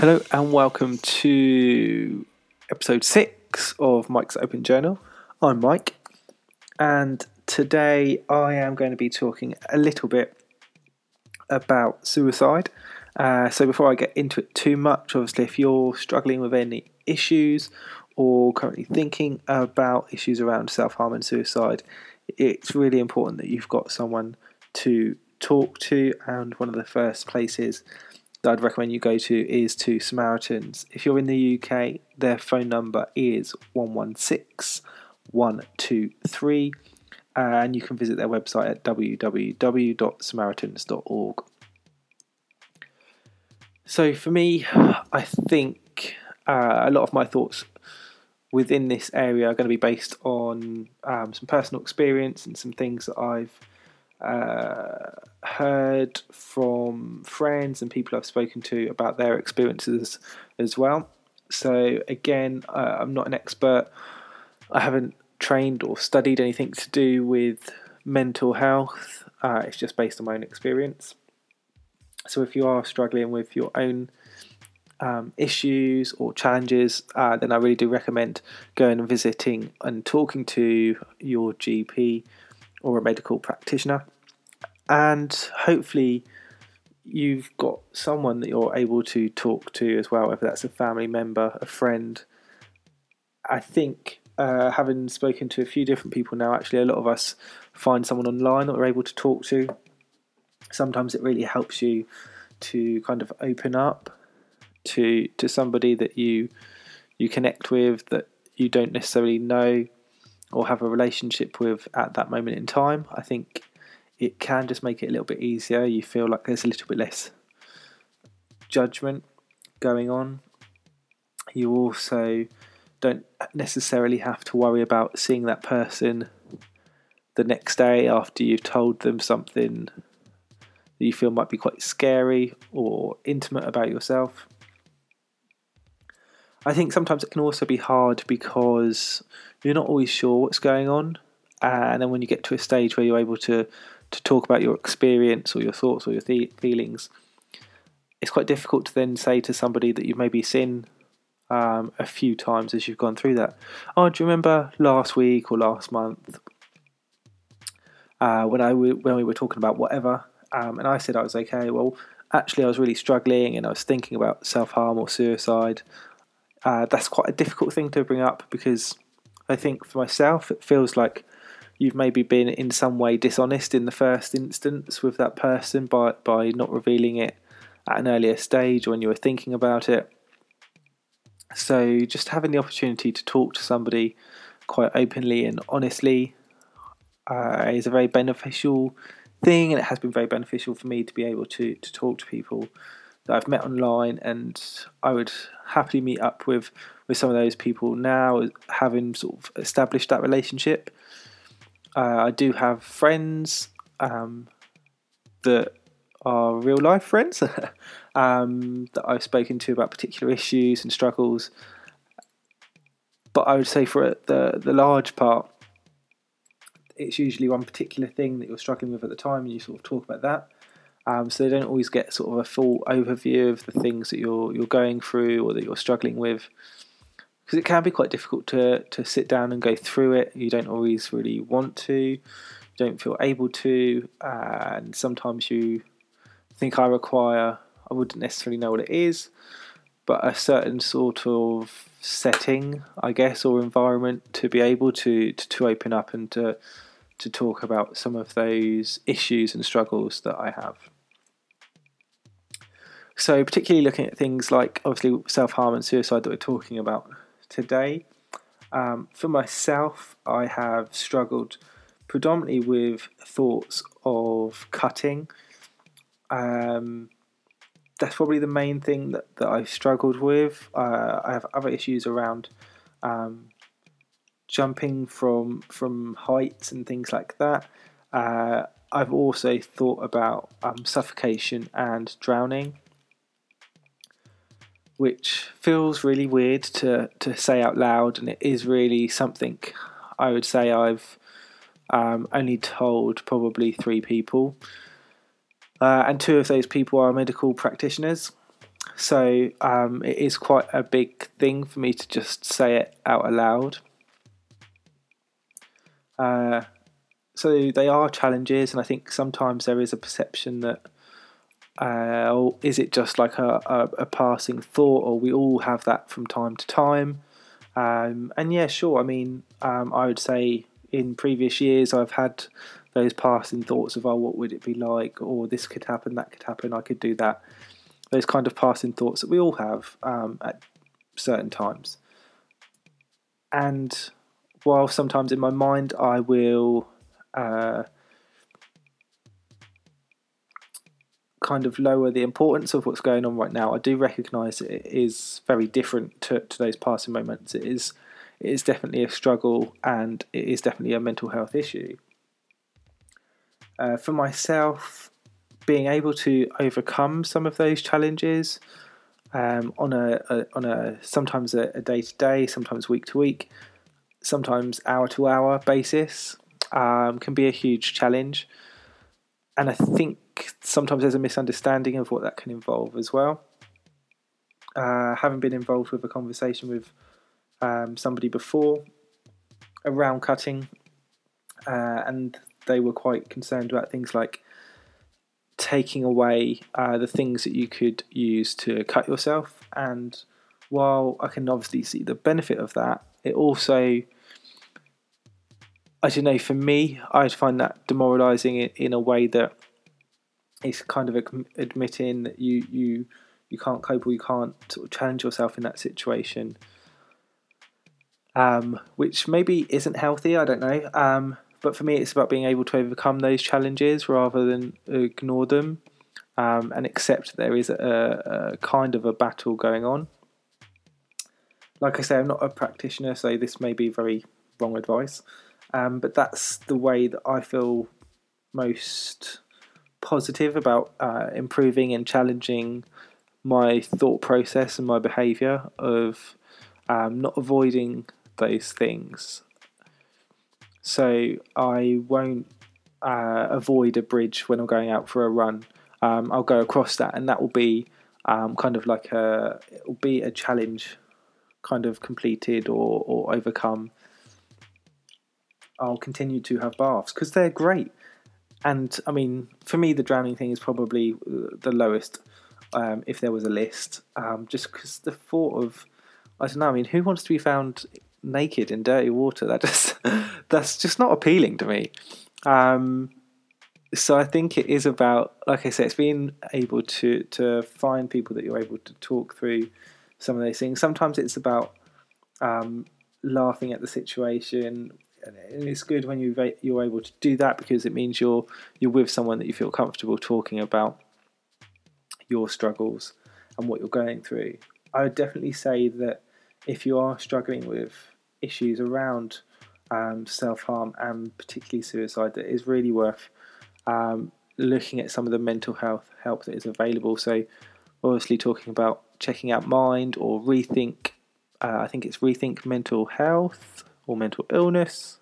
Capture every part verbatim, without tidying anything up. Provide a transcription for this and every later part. Hello and welcome to episode six of Mike's Open Journal. I'm Mike, and today I am going to be talking a little bit about suicide. Uh, so before I get into it too much, obviously if you're struggling with any issues or currently thinking about issues around self-harm and suicide, it's really important that you've got someone to talk to, and one of the first places that I'd recommend you go to is to Samaritans. If you're in the U K, their phone number is one one six, one two three, and you can visit their website at w w w dot samaritans dot org. So for me, I think uh, a lot of my thoughts within this area are going to be based on um, some personal experience and some things that I've Uh, heard from friends and people I've spoken to about their experiences as well. So again, uh, I'm not an expert. I haven't trained or studied anything to do with mental health. Uh, it's just based on my own experience. So if you are struggling with your own um, issues or challenges, uh, then I really do recommend going and visiting and talking to your G P or a medical practitioner, and hopefully you've got someone that you're able to talk to as well, whether that's a family member, a friend. I think uh, having spoken to a few different people now, actually a lot of us find someone online that we're able to talk to. Sometimes it really helps you to kind of open up to to somebody that you you connect with, that you don't necessarily know or have a relationship with at that moment in time. I think it can just make it a little bit easier. You feel like there's a little bit less judgment going on. You also don't necessarily have to worry about seeing that person the next day after you've told them something that you feel might be quite scary or intimate about yourself. I think sometimes it can also be hard because you're not always sure what's going on, and then when you get to a stage where you're able to, to talk about your experience or your thoughts or your th- feelings, it's quite difficult to then say to somebody that you've maybe seen um, a few times as you've gone through that, oh, do you remember last week or last month uh, when I w- when we were talking about whatever, um, and I said I was okay, well, actually I was really struggling and I was thinking about self-harm or suicide. Uh, that's quite a difficult thing to bring up, because I think for myself it feels like you've maybe been in some way dishonest in the first instance with that person by by not revealing it at an earlier stage when you were thinking about it. So just having the opportunity to talk to somebody quite openly and honestly uh, is a very beneficial thing, and it has been very beneficial for me to be able to to talk to people that I've met online, and I would happily meet up with, with some of those people now, having sort of established that relationship. Uh, I do have friends um, that are real life friends um, that I've spoken to about particular issues and struggles, but I would say for the, the large part, it's usually one particular thing that you're struggling with at the time, and you sort of talk about that. Um, so they don't always get sort of a full overview of the things that you're you're going through or that you're struggling with, because it can be quite difficult to to sit down and go through it. You don't always really want to, you don't feel able to, uh, and sometimes you think I require, I wouldn't necessarily know what it is, but a certain sort of setting, I guess, or environment to be able to to, to open up and to to talk about some of those issues and struggles that I have. So particularly looking at things like obviously self-harm and suicide that we're talking about today, um, for myself I have struggled predominantly with thoughts of cutting. Um, that's probably the main thing that, that I've struggled with. Uh, I have other issues around um, jumping from from heights and things like that. Uh, I've also thought about um, suffocation and drowning, which feels really weird to, to say out loud, and it is really something I would say I've um, only told probably three people, uh, and two of those people are medical practitioners. So um, it is quite a big thing for me to just say it out aloud. Uh, so they are challenges, and I think sometimes there is a perception that, uh, oh, is it just like a, a, a passing thought, or we all have that from time to time. Um, and yeah, sure, I mean, um, I would say in previous years I've had those passing thoughts of, oh, what would it be like, or this could happen, that could happen, I could do that. Those kind of passing thoughts that we all have um, at certain times. And while sometimes in my mind I will uh, kind of lower the importance of what's going on right now, I do recognise it is very different to, to those passing moments. It is, it is definitely a struggle, and it is definitely a mental health issue. Uh, for myself, being able to overcome some of those challenges um, on a, a on a sometimes a, a day-to-day, sometimes week-to-week, sometimes hour-to-hour basis um, can be a huge challenge. And I think sometimes there's a misunderstanding of what that can involve as well. Uh, having been involved with a conversation with um, somebody before around cutting, uh, and they were quite concerned about things like taking away uh, the things that you could use to cut yourself. And while I can obviously see the benefit of that, it also, I don't know, for me, I'd find that demoralising in, in a way that it's kind of admitting that you, you, you can't cope, or you can't sort of challenge yourself in that situation, um, which maybe isn't healthy, I don't know. Um, But for me, it's about being able to overcome those challenges rather than ignore them um, and accept there is a, a kind of a battle going on. Like I say, I'm not a practitioner, so this may be very wrong advice. Um, but that's the way that I feel most positive about uh, improving and challenging my thought process and my behaviour of um, not avoiding those things. So I won't uh, avoid a bridge when I'm going out for a run. Um, I'll go across that, and that will be um, kind of like a it'll be a challenge, kind of completed or, or overcome. I'll continue to have baths because they're great, and I mean, for me, the drowning thing is probably the lowest um, if there was a list. Um, just because the thought of, I don't know. I mean, who wants to be found naked in dirty water? That just that's just not appealing to me. Um, so I think it is about, like I said, it's being able to to find people that you're able to talk through some of those things. Sometimes it's about um, laughing at the situation, and it's good when you you're able to do that because it means you're you're with someone that you feel comfortable talking about your struggles and what you're going through. I would definitely say that if you are struggling with issues around um, self-harm and particularly suicide, that is really worth um, looking at some of the mental health help that is available. So obviously talking about checking out Mind or Rethink. Uh, I think it's Rethink Mental Health or Mental Illness,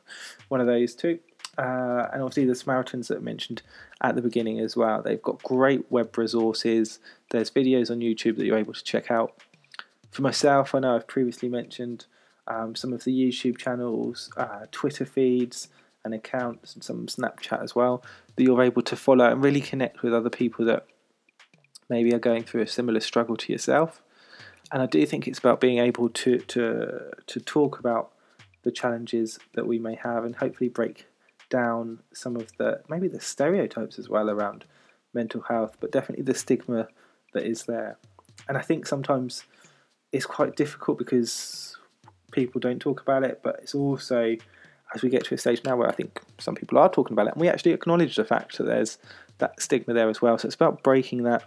one of those two. Uh, and obviously the Samaritans that I mentioned at the beginning as well. They've got great web resources. There's videos on YouTube that you're able to check out. For myself, I know I've previously mentioned um, some of the YouTube channels, uh, Twitter feeds and accounts, and some Snapchat as well, that you're able to follow and really connect with other people that maybe are going through a similar struggle to yourself. And I do think it's about being able to to, to talk about the challenges that we may have and hopefully break down some of the, maybe the stereotypes as well around mental health, but definitely the stigma that is there. And I think sometimes it's quite difficult because people don't talk about it, but it's also, as we get to a stage now where I think some people are talking about it, and we actually acknowledge the fact that there's that stigma there as well. So it's about breaking that,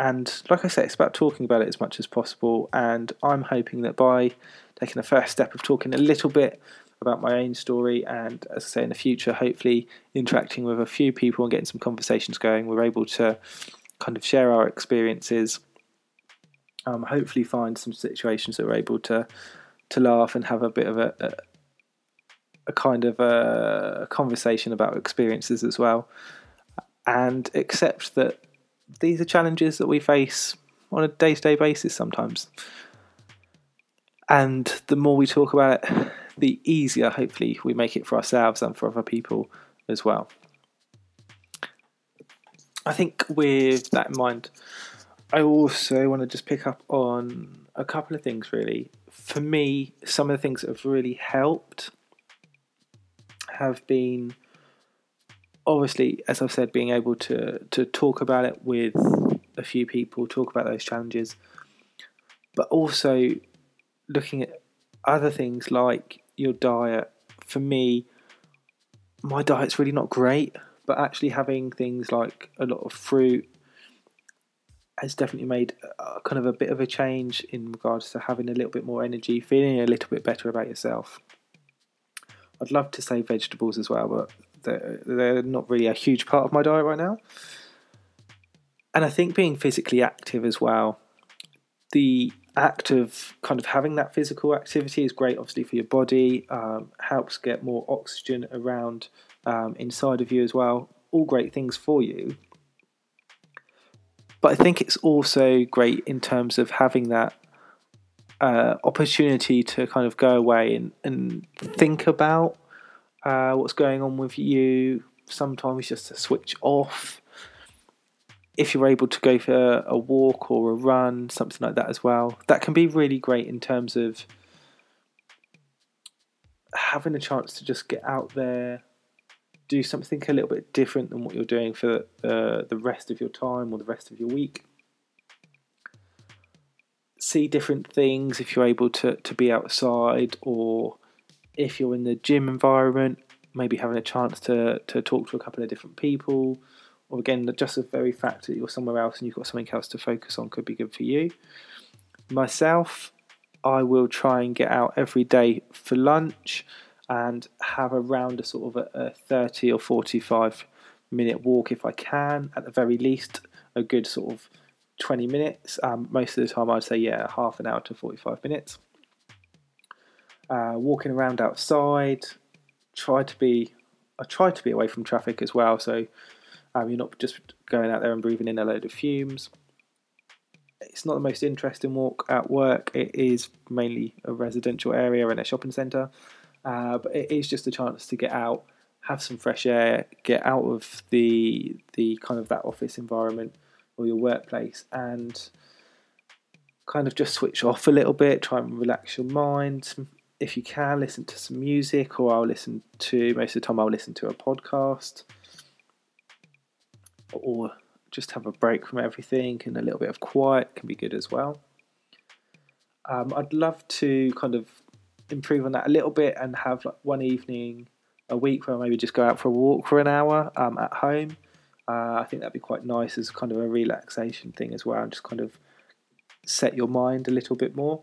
and like I said, it's about talking about it as much as possible. And I'm hoping that by taking the first step of talking a little bit about my own story, and as I say, in the future, hopefully interacting with a few people and getting some conversations going, we're able to kind of share our experiences. Um, hopefully find some situations that are able to to laugh and have a bit of a a, a kind of a, a conversation about experiences as well, and accept that these are challenges that we face on a day-to-day basis sometimes. And the more we talk about it, the easier, hopefully, we make it for ourselves and for other people as well. I think with that in mind, I also want to just pick up on a couple of things, really. For me, some of the things that have really helped have been, obviously, as I've said, being able to, to talk about it with a few people, talk about those challenges, but also looking at other things like your diet. For me, my diet's really not great, but actually having things like a lot of fruit has definitely made a, kind of a bit of a change in regards to having a little bit more energy, feeling a little bit better about yourself. I'd love to say vegetables as well, but they're, they're not really a huge part of my diet right now. And I think being physically active as well, the act of kind of having that physical activity is great, obviously, for your body, um, helps get more oxygen around um, inside of you as well. All great things for you. But I think it's also great in terms of having that uh, opportunity to kind of go away and, and think about uh, what's going on with you. Sometimes just to switch off. If you're able to go for a walk or a run, something like that as well, that can be really great in terms of having a chance to just get out there, do something a little bit different than what you're doing for uh, the rest of your time or the rest of your week. See different things if you're able to, to be outside, or if you're in the gym environment, maybe having a chance to, to talk to a couple of different people, or again, just the very fact that you're somewhere else and you've got something else to focus on could be good for you. Myself, I will try and get out every day for lunch and have around a sort of a, a thirty or forty-five minute walk if I can, at the very least a good sort of twenty minutes. Um, most of the time I'd say, yeah, half an hour to forty-five minutes. Uh, walking around outside, try to be, I try to be away from traffic as well, so um, you're not just going out there and breathing in a load of fumes. It's not the most interesting walk at work. It is mainly a residential area and a shopping centre. Uh, but it is just a chance to get out, have some fresh air, get out of the the kind of that office environment or your workplace, and kind of just switch off a little bit, try and relax your mind. If you can, listen to some music, or I'll listen to, most of the time I'll listen to a podcast, or just have a break from everything, and a little bit of quiet can be good as well. Um, I'd love to kind of improve on that a little bit and have like one evening a week where I maybe just go out for a walk for an hour um, at home. Uh, I think that'd be quite nice as kind of a relaxation thing as well, and just kind of set your mind a little bit more.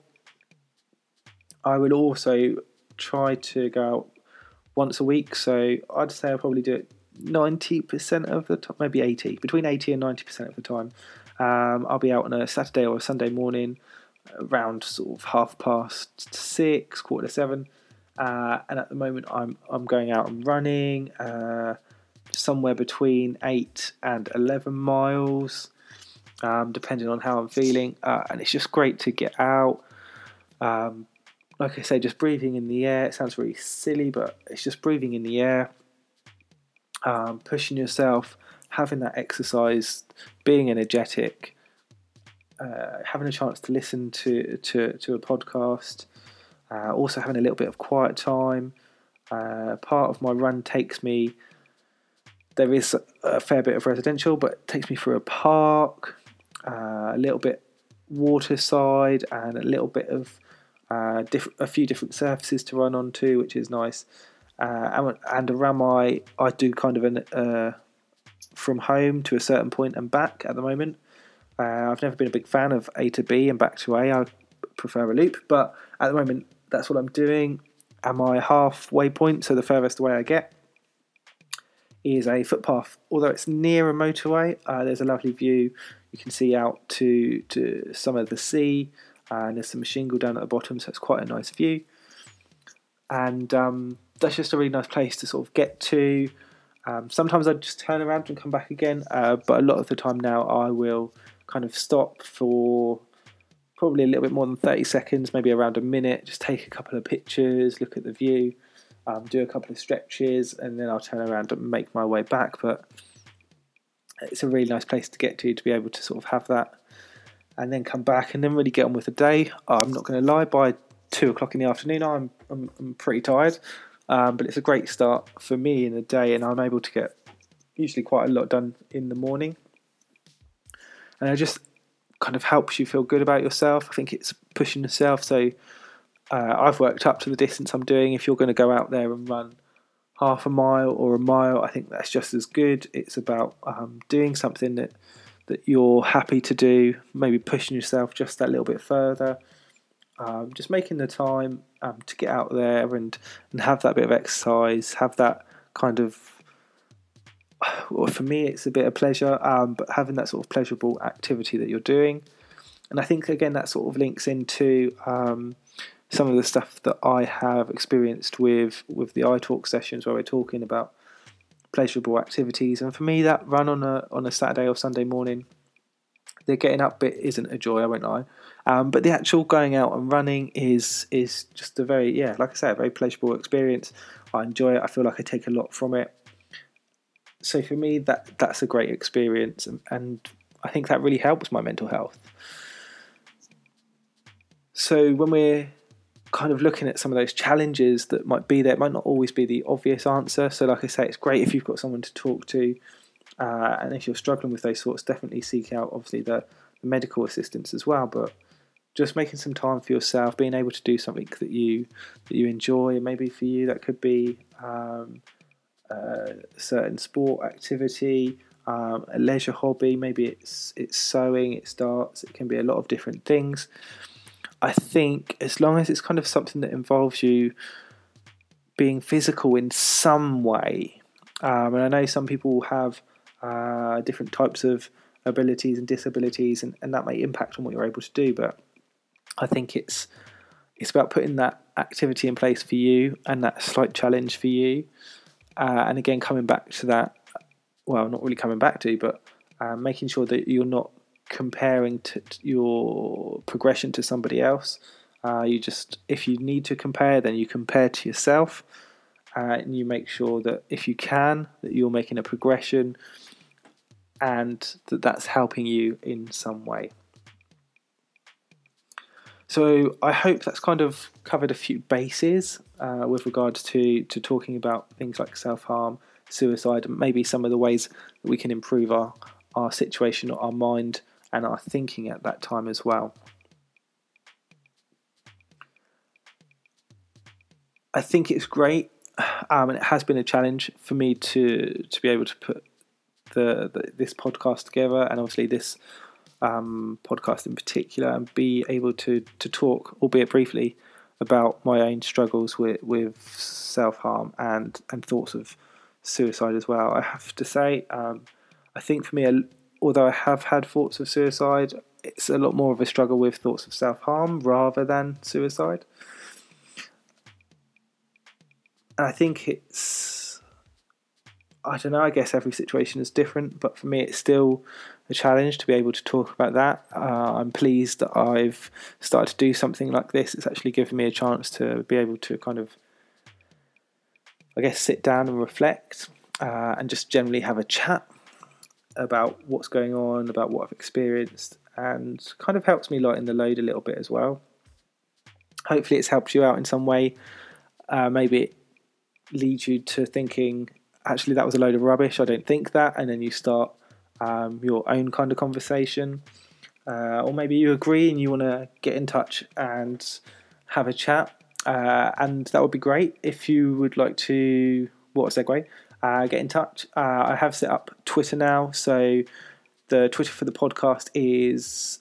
I would also try to go out once a week, so I'd say I'll probably do it ninety percent of the time, maybe eighty, between eighty and ninety percent of the time. Um, I'll be out on a Saturday or a Sunday morning, around sort of half past six, quarter to seven, uh, and at the moment I'm I'm going out and running uh, somewhere between eight and eleven miles, um, depending on how I'm feeling, uh, and it's just great to get out. Um, like I say, just breathing in the air. It sounds really silly, but it's just breathing in the air, um, pushing yourself, having that exercise, being energetic. Uh, having a chance to listen to to, to a podcast, uh, also having a little bit of quiet time. Uh, part of my run takes me, there is a fair bit of residential, but it takes me through a park, uh, a little bit waterside, and a little bit of uh, diff- a few different surfaces to run onto, which is nice. Uh, and, and around my, I do kind of an uh, from home to a certain point and back at the moment. Uh, I've never been a big fan of A to B and back to A. I prefer a loop, but at the moment that's what I'm doing. And my halfway point, so the furthest away I get, is a footpath. Although it's near a motorway, uh, there's a lovely view. You can see out to, to some of the sea, uh, and there's some shingle down at the bottom, so it's quite a nice view. And um, that's just a really nice place to sort of get to, Um, sometimes I just turn around and come back again, uh, but a lot of the time now I will kind of stop for probably a little bit more than thirty seconds, maybe around a minute, just take a couple of pictures, look at the view, um, do a couple of stretches, and then I'll turn around and make my way back. But it's a really nice place to get to, to be able to sort of have that and then come back and then really get on with the day. I'm not going to lie, by two o'clock in the afternoon, I'm, I'm, I'm pretty tired. Um, but it's a great start for me in the day, and I'm able to get usually quite a lot done in the morning, and it just kind of helps you feel good about yourself. I think it's pushing yourself, so uh, I've worked up to the distance I'm doing. If you're going to go out there and run half a mile or a mile, I think that's just as good. It's about um, doing something that, that you're happy to do, maybe pushing yourself just that little bit further. Um, just making the time um, to get out there and, and have that bit of exercise, have that kind of, well, for me it's a bit of pleasure, um, but having that sort of pleasurable activity that you're doing. And I think again that sort of links into um, some of the stuff that I have experienced with, with the iTalk sessions where we're talking about pleasurable activities. And for me that run on a on a Saturday or Sunday morning, the getting up bit isn't a joy, I won't lie. Um, but the actual going out and running is is just a very, yeah, like I say, a very pleasurable experience. I enjoy it. I feel like I take a lot from it. So for me, that that's a great experience. And, and I think that really helps my mental health. So when we're kind of looking at some of those challenges that might be there, it might not always be the obvious answer. So like I say, it's great if you've got someone to talk to. Uh, and if you're struggling with those sorts, definitely seek out, obviously, the, the medical assistance as well. But just making some time for yourself, being able to do something that you that you enjoy. Maybe for you that could be um, a certain sport activity, um, a leisure hobby. Maybe it's it's sewing, it's darts. It can be a lot of different things. I think as long as it's kind of something that involves you being physical in some way. Um, and I know some people have Uh, different types of abilities and disabilities, and, and that may impact on what you're able to do, but I think it's it's about putting that activity in place for you and that slight challenge for you, uh, and again coming back to that, well not really coming back to but uh, making sure that you're not comparing to, to your progression to somebody else. Uh, you just, if you need to compare, then you compare to yourself, uh, and you make sure that if you can, that you're making a progression and that that's helping you in some way. So I hope that's kind of covered a few bases uh, with regards to, to talking about things like self-harm, suicide, and maybe some of the ways that we can improve our, our situation, our mind, and our thinking at that time as well. I think it's great, um, and it has been a challenge for me to, to be able to put The, the, this podcast together, and obviously this um, podcast in particular, and be able to to talk, albeit briefly, about my own struggles with, with self-harm and, and thoughts of suicide as well. I have to say, um, I think for me, although I have had thoughts of suicide, it's a lot more of a struggle with thoughts of self-harm rather than suicide. And I think it's I don't know, I guess every situation is different, but for me it's still a challenge to be able to talk about that. Uh, I'm pleased that I've started to do something like this. It's actually given me a chance to be able to kind of, I guess, sit down and reflect uh, and just generally have a chat about what's going on, about what I've experienced, and kind of helps me lighten the load a little bit as well. Hopefully it's helped you out in some way. Uh, maybe it leads you to thinking, actually, that was a load of rubbish, I don't think that, and then you start um, your own kind of conversation. Uh, or maybe you agree and you want to get in touch and have a chat, uh, and that would be great. If you would like to, what a segue, uh, get in touch. Uh, I have set up Twitter now, so the Twitter for the podcast is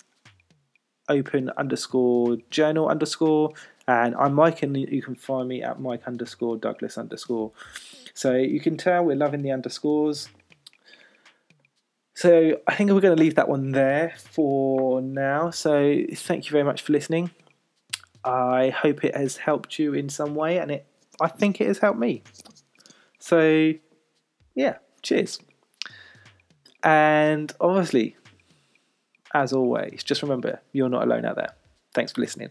open underscore journal underscore, and I'm Mike, and you can find me at Mike underscore Douglas underscore. So you can tell we're loving the underscores. So I think we're going to leave that one there for now. So thank you very much for listening. I hope it has helped you in some way, and it I think it has helped me. So yeah, Cheers. And obviously, as always, just remember, you're not alone out there. Thanks for listening.